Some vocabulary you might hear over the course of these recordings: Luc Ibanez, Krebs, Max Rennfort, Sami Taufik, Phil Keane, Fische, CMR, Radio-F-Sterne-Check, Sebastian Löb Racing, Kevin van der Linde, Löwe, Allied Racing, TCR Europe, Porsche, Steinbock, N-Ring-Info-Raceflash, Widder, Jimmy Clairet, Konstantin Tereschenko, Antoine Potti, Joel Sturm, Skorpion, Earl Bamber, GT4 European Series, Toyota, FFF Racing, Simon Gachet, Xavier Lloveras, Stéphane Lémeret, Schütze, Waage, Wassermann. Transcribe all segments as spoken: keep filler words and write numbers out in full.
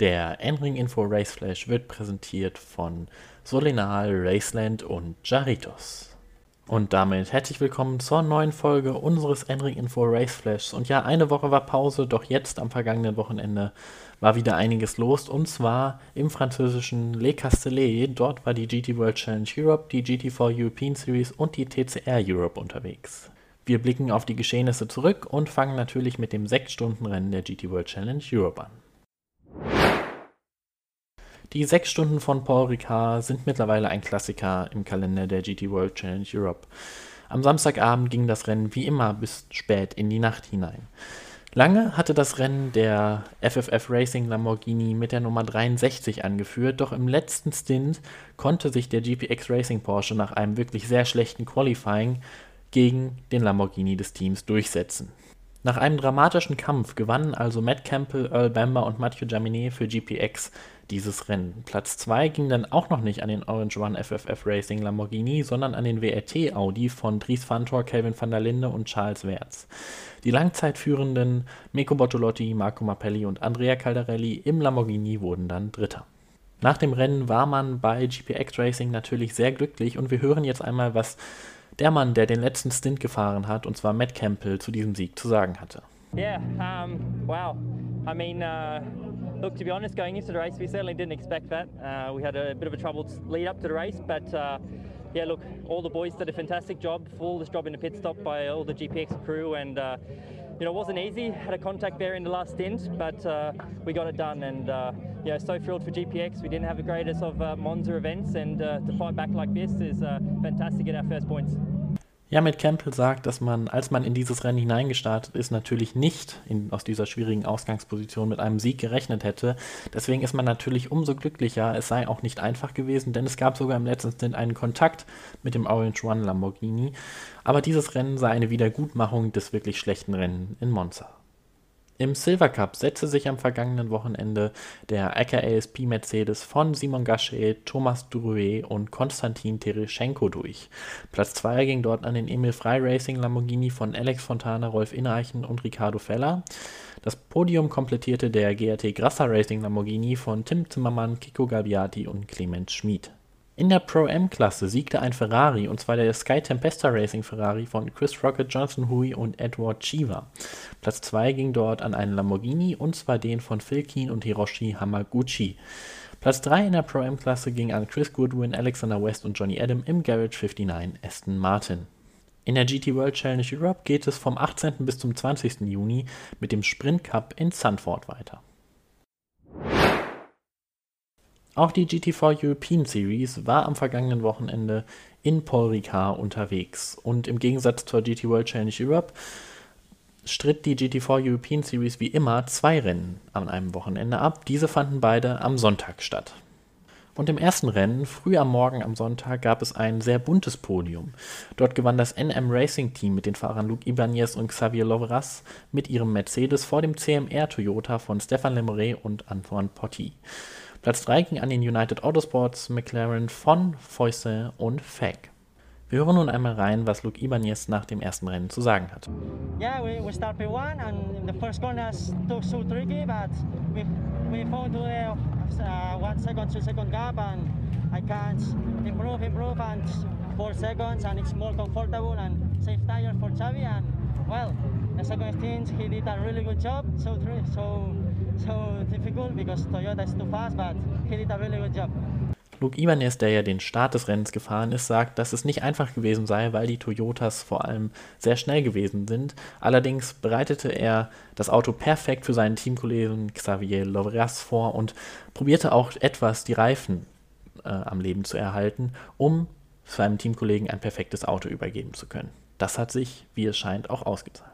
Der N-Ring-Info-Raceflash wird präsentiert von Solinal Raceland und Jaritos. Und damit herzlich willkommen zur neuen Folge unseres N-Ring-Info-Raceflashs. Und ja, eine Woche war Pause, doch jetzt am vergangenen Wochenende war wieder einiges los. Und zwar im französischen Le Castellet. Dort war die G T World Challenge Europe, die G T vier European Series und die T C R Europe unterwegs. Wir blicken auf die Geschehnisse zurück und fangen natürlich mit dem sechs-Stunden-Rennen der G T World Challenge Europe an. Die sechs Stunden von Paul Ricard sind mittlerweile ein Klassiker im Kalender der G T World Challenge Europe. Am Samstagabend ging das Rennen wie immer bis spät in die Nacht hinein. Lange hatte das Rennen der F F F Racing Lamborghini mit der Nummer dreiundsechzig angeführt, doch im letzten Stint konnte sich der G P X Racing Porsche nach einem wirklich sehr schlechten Qualifying gegen den Lamborghini des Teams durchsetzen. Nach einem dramatischen Kampf gewannen also Matt Campbell, Earl Bamber und Mathieu Jaminet für G P X dieses Rennen. Platz zwei ging dann auch noch nicht an den Orange One F F F Racing Lamborghini, sondern an den W R T Audi von Dries Fantor, Kevin van der Linde und Charles Werz. Die langzeitführenden Mico Bottolotti, Marco Mappelli und Andrea Calderelli im Lamborghini wurden dann Dritter. Nach dem Rennen war man bei G P X Racing natürlich sehr glücklich und wir hören jetzt einmal, was der Mann, der den letzten Stint gefahren hat, und zwar Matt Campbell, zu diesem Sieg zu sagen hatte. Yeah, um, wow. I mean, uh Look, to be honest, going into the race, we certainly didn't expect that. Uh, we had a bit of a troubled lead up to the race, but uh, yeah, look, all the boys did a fantastic job, flawless job in the pit stop by all the G P X crew, and uh, you know, it wasn't easy. Had a contact there in the last stint, but uh, we got it done, and uh, yeah, so thrilled for G P X. We didn't have the greatest of uh, Monza events, and uh, to fight back like this is uh, fantastic. Get our first points. Ja, Matt Campbell sagt, dass man, als man in dieses Rennen hineingestartet ist, natürlich nicht in, aus dieser schwierigen Ausgangsposition mit einem Sieg gerechnet hätte. Deswegen ist man natürlich umso glücklicher. Es sei auch nicht einfach gewesen, denn es gab sogar im letzten Stint einen Kontakt mit dem Orange One Lamborghini. Aber dieses Rennen sei eine Wiedergutmachung des wirklich schlechten Rennens in Monza. Im Silver Cup setzte sich am vergangenen Wochenende der Acker A S P Mercedes von Simon Gachet, Thomas Drouet und Konstantin Tereschenko durch. Platz zwei ging dort an den Emil Frey Racing Lamborghini von Alex Fontana, Rolf Inreichen und Ricardo Feller. Das Podium komplettierte der G R T Grassa Racing Lamborghini von Tim Zimmermann, Kiko Galbiati und Clemens Schmid. In der Pro-M-Klasse siegte ein Ferrari, und zwar der Sky Tempesta Racing Ferrari von Chris Rocket, Johnson Hui und Edward Chiva. Platz zwei ging dort an einen Lamborghini, und zwar den von Phil Keane und Hiroshi Hamaguchi. Platz drei in der Pro-M-Klasse ging an Chris Goodwin, Alexander West und Johnny Adam im Garage neunundfünfzig Aston Martin. In der G T World Challenge Europe geht es vom achtzehnten bis zum zwanzigsten Juni mit dem Sprint Cup in Zandvoort weiter. Auch die G T vier European Series war am vergangenen Wochenende in Paul Ricard unterwegs. Und im Gegensatz zur G T World Challenge Europe stritt die G T vier European Series wie immer zwei Rennen an einem Wochenende ab. Diese fanden beide am Sonntag statt. Und im ersten Rennen, früh am Morgen am Sonntag, gab es ein sehr buntes Podium. Dort gewann das N M Racing Team mit den Fahrern Luc Ibanez und Xavier Lloveras mit ihrem Mercedes vor dem C M R Toyota von Stéphane Lémeret und Antoine Potti. Platz drei ging an den United Autosports McLaren von Foysen und Feck. Wir hören nun einmal rein, was Luc Ibanez nach dem ersten Rennen zu sagen hat. Yeah, we, we start P one and the first corner is so tricky, but we we found the uh, one second, two second gap and I can't improve, improve and four seconds and it's more comfortable and safe tire for Xavi and well, the second stint he did a really good job, so so. So difficult because Toyota is too fast, but he did a really good job. Luc Ibanez, der ja den Start des Rennens gefahren ist, sagt, dass es nicht einfach gewesen sei, weil die Toyotas vor allem sehr schnell gewesen sind. Allerdings bereitete er das Auto perfekt für seinen Teamkollegen Xavier Lloveras vor und probierte auch etwas, die Reifen äh, am Leben zu erhalten, um seinem Teamkollegen ein perfektes Auto übergeben zu können. Das hat sich, wie es scheint, auch ausgezahlt.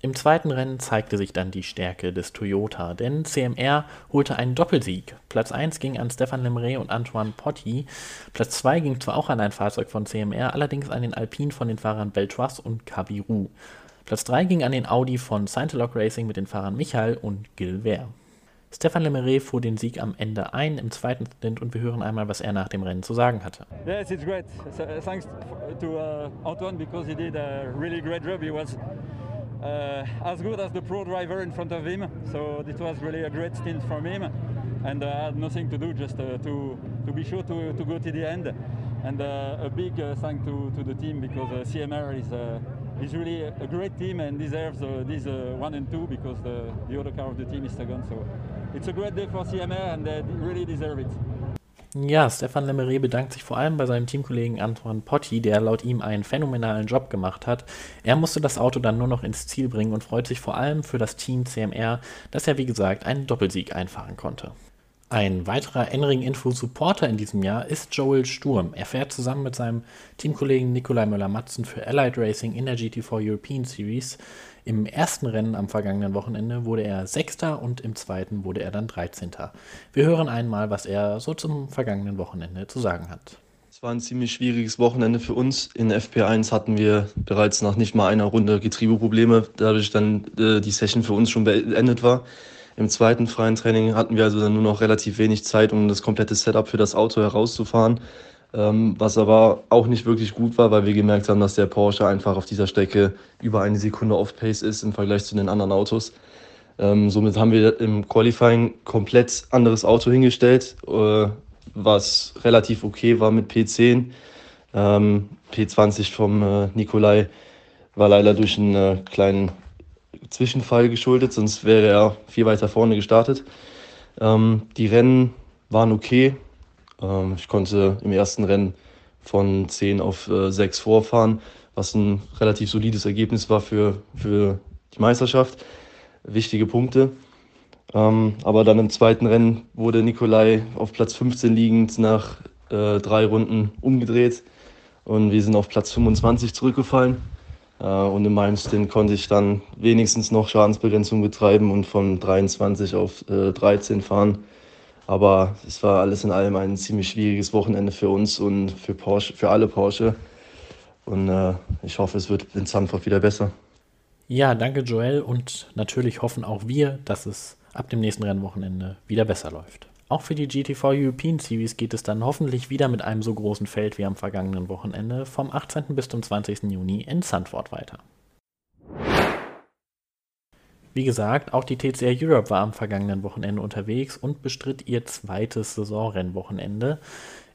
Im zweiten Rennen zeigte sich dann die Stärke des Toyota, denn C M R holte einen Doppelsieg. Platz eins ging an Stéphane Lémeret und Antoine Potti. Platz zwei ging zwar auch an ein Fahrzeug von C M R, allerdings an den Alpine von den Fahrern Beltoise und Cabirou. Platz drei ging an den Audi von Saint-Elok Racing mit den Fahrern Michael und Gilbert. Stéphane Lémeret fuhr den Sieg am Ende ein im zweiten Stint und wir hören einmal, was er nach dem Rennen zu sagen hatte. Yes, it's great. Thanks to uh, Antoine because he did a really great job. He was Uh, as good as the pro driver in front of him, so it was really a great stint from him. and uh, I had nothing to do, just uh, to, to be sure to, to go to the end. And uh, a big uh, thank to, to the team, because uh, C M R is, uh, is really a great team and deserves uh, this uh, one and two, because the, the other car of the team is second. So it's a great day for C M R and they really deserve it. Ja, Stéphane Lémeret bedankt sich vor allem bei seinem Teamkollegen Antoine Potti, der laut ihm einen phänomenalen Job gemacht hat. Er musste das Auto dann nur noch ins Ziel bringen und freut sich vor allem für das Team C M R, dass er wie gesagt einen Doppelsieg einfahren konnte. Ein weiterer N-Ring-Info-Supporter in diesem Jahr ist Joel Sturm. Er fährt zusammen mit seinem Teamkollegen Nikolai Müller-Matzen für Allied Racing in der G T vier European Series. Im ersten Rennen am vergangenen Wochenende wurde er Sechster und im zweiten wurde er dann dreizehnter Wir hören einmal, was er so zum vergangenen Wochenende zu sagen hat. Es war ein ziemlich schwieriges Wochenende für uns. In F P eins hatten wir bereits nach nicht mal einer Runde Getriebeprobleme, dadurch dann äh, die Session für uns schon beendet war. Im zweiten freien Training hatten wir also dann nur noch relativ wenig Zeit, um das komplette Setup für das Auto herauszufahren, ähm, was aber auch nicht wirklich gut war, weil wir gemerkt haben, dass der Porsche einfach auf dieser Strecke über eine Sekunde off-pace ist im Vergleich zu den anderen Autos. Ähm, somit haben wir im Qualifying komplett anderes Auto hingestellt, äh, was relativ okay war mit P zehn. Ähm, P zwanzig vom äh, Nikolai war leider durch einen äh, kleinen Zwischenfall geschuldet, sonst wäre er viel weiter vorne gestartet. Ähm, die Rennen waren okay. Ähm, ich konnte im ersten Rennen von zehn auf äh, sechs vorfahren, was ein relativ solides Ergebnis war für, für die Meisterschaft. Wichtige Punkte. Ähm, aber dann im zweiten Rennen wurde Nikolai auf Platz fünfzehn liegend nach äh, drei Runden umgedreht und wir sind auf Platz fünfundzwanzig zurückgefallen. Und in meinem Stint konnte ich dann wenigstens noch Schadensbegrenzung betreiben und von dreiundzwanzig auf äh, dreizehn fahren. Aber es war alles in allem ein ziemlich schwieriges Wochenende für uns und für Porsche, für alle Porsche. Und äh, ich hoffe, es wird in Zandvoort wieder besser. Ja, danke Joel. Und natürlich hoffen auch wir, dass es ab dem nächsten Rennwochenende wieder besser läuft. Auch für die G T vier European Series geht es dann hoffentlich wieder mit einem so großen Feld wie am vergangenen Wochenende vom achtzehnten bis zum zwanzigsten Juni in Zandvoort weiter. Wie gesagt, auch die T C R Europe war am vergangenen Wochenende unterwegs und bestritt ihr zweites Saisonrennwochenende.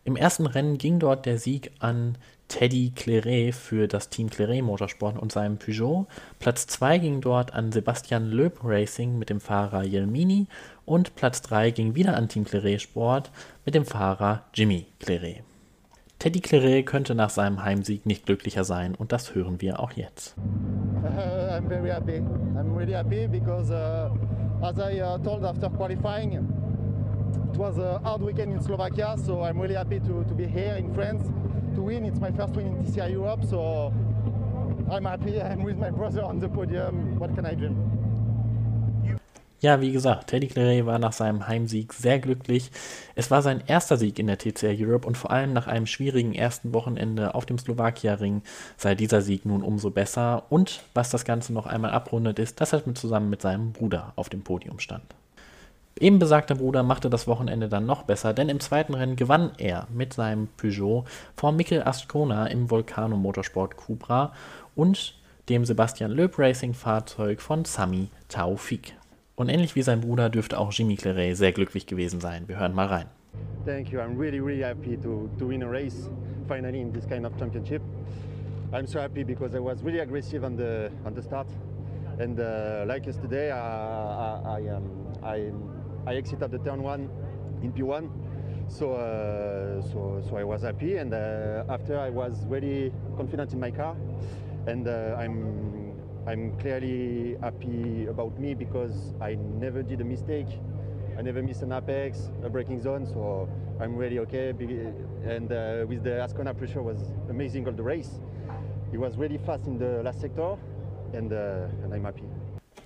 Im ersten Rennen ging dort der Sieg an Teddy Clairet für das Team Clairet Motorsport und seinem Peugeot. Platz zwei ging dort an Sebastian Löb Racing mit dem Fahrer Jelmini und Platz drei ging wieder an Team Clairet Sport mit dem Fahrer Jimmy Clairet. Teddy Clairet könnte nach seinem Heimsieg nicht glücklicher sein und das hören wir auch jetzt. Uh, I'm very happy. I'm really happy because uh, as I uh, told after qualifying, it was a hard weekend in Slovakia, so I'm really happy to, to be here in France. To win, it's my first win in T C R Europe, so I'm happy, I'm with my brother on the podium, what can I dream? Ja, wie gesagt, Teddy Clairet war nach seinem Heimsieg sehr glücklich. Es war sein erster Sieg in der T C R Europe und vor allem nach einem schwierigen ersten Wochenende auf dem Slowakia-Ring sei dieser Sieg nun umso besser. Und was das Ganze noch einmal abrundet ist, dass er zusammen mit seinem Bruder auf dem Podium stand. Eben besagter Bruder machte das Wochenende dann noch besser, denn im zweiten Rennen gewann er mit seinem Peugeot vor Mikel Azcona im Volcano Motorsport Cupra und dem Sebastian Löb Racing Fahrzeug von Sami Taufik. Und ähnlich wie sein Bruder dürfte auch Jimmy Clairet sehr glücklich gewesen sein. Wir hören mal rein. Thank you. I'm really, really happy to, to win a race finally in this kind of championship. I'm so happy because I was really aggressive on the on the start and uh, like yesterday I, I, I, um, I I exited the turn one in P one, so uh, so so I was happy, and uh, after I was really confident in my car, and uh, I'm I'm clearly happy about me because I never did a mistake, I never missed an apex, a braking zone, so I'm really okay. And uh, with the Azcona pressure was amazing all the race. He was really fast in the last sector, and uh, and I'm happy.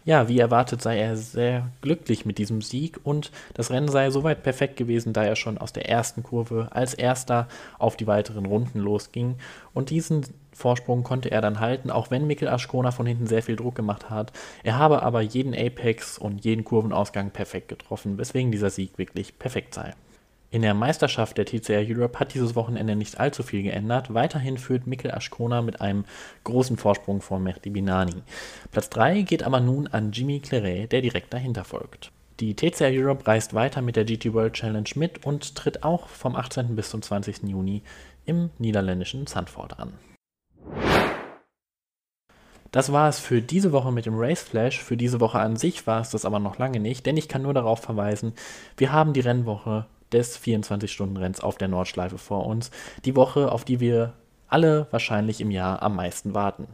Ja, wie erwartet sei er sehr glücklich mit diesem Sieg und das Rennen sei soweit perfekt gewesen, da er schon aus der ersten Kurve als Erster auf die weiteren Runden losging. Und diesen Vorsprung konnte er dann halten, auch wenn Mikel Azcona von hinten sehr viel Druck gemacht hat. Er habe aber jeden Apex und jeden Kurvenausgang perfekt getroffen, weswegen dieser Sieg wirklich perfekt sei. In der Meisterschaft der T C R Europe hat dieses Wochenende nicht allzu viel geändert. Weiterhin führt Mikel Azcona mit einem großen Vorsprung vor Mehdi Binani. Platz drei geht aber nun an Jimmy Clairet, der direkt dahinter folgt. Die T C R Europe reist weiter mit der G T World Challenge mit und tritt auch vom achtzehnten bis zum zwanzigsten Juni im niederländischen Zandvoort an. Das war es für diese Woche mit dem Raceflash. Für diese Woche an sich war es das aber noch lange nicht, denn ich kann nur darauf verweisen, wir haben die Rennwoche des vierundzwanzig-Stunden-Renns auf der Nordschleife vor uns. Die Woche, auf die wir alle wahrscheinlich im Jahr am meisten warten.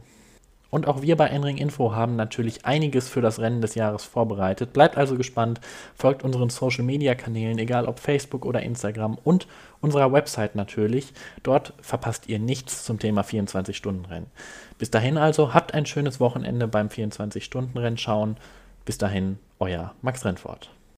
Und auch wir bei N-Ring-Info haben natürlich einiges für das Rennen des Jahres vorbereitet. Bleibt also gespannt, folgt unseren Social-Media-Kanälen, egal ob Facebook oder Instagram, und unserer Website natürlich. Dort verpasst ihr nichts zum Thema vierundzwanzig-Stunden-Rennen. Bis dahin also, habt ein schönes Wochenende beim vierundzwanzig-Stunden-Rennen schauen. Bis dahin, euer Max Rennfort.